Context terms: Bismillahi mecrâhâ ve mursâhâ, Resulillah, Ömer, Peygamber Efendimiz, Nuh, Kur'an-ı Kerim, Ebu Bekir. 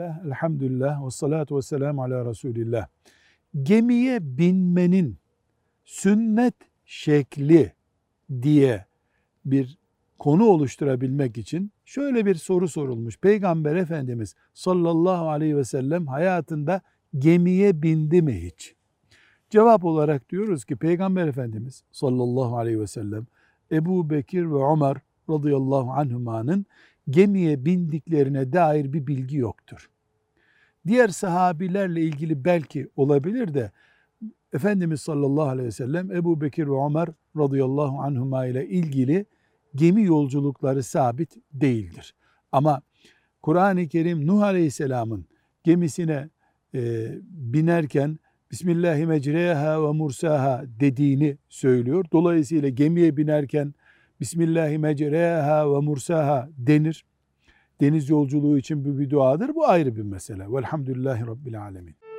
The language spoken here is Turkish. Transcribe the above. Bismillah, elhamdülillah ve salatu ve selamu ala Resulillah. Gemiye binmenin sünnet şekli diye bir konu oluşturabilmek için şöyle bir soru sorulmuş. Peygamber Efendimiz sallallahu aleyhi ve sellem hayatında gemiye bindi mi hiç? Cevap olarak diyoruz ki Peygamber Efendimiz sallallahu aleyhi ve sellem Ebu Bekir ve Ömer radıyallahu anhümanın gemiye bindiklerine dair bir bilgi yoktur. Diğer sahabilerle ilgili belki olabilir de Efendimiz sallallahu aleyhi ve sellem Ebu Bekir ve Ömer radıyallahu anhuma ile ilgili gemi yolculukları sabit değildir. Ama Kur'an-ı Kerim Nuh aleyhisselamın gemisine binerken Bismillahi mecrâhâ ve mursâhâ dediğini söylüyor. Dolayısıyla gemiye binerken Bismillahi mecrâhâ ve mursâhâ denir. Deniz yolculuğu için bu bir duadır. Bu ayrı bir mesele. Velhamdülillahi Rabbil âlemin.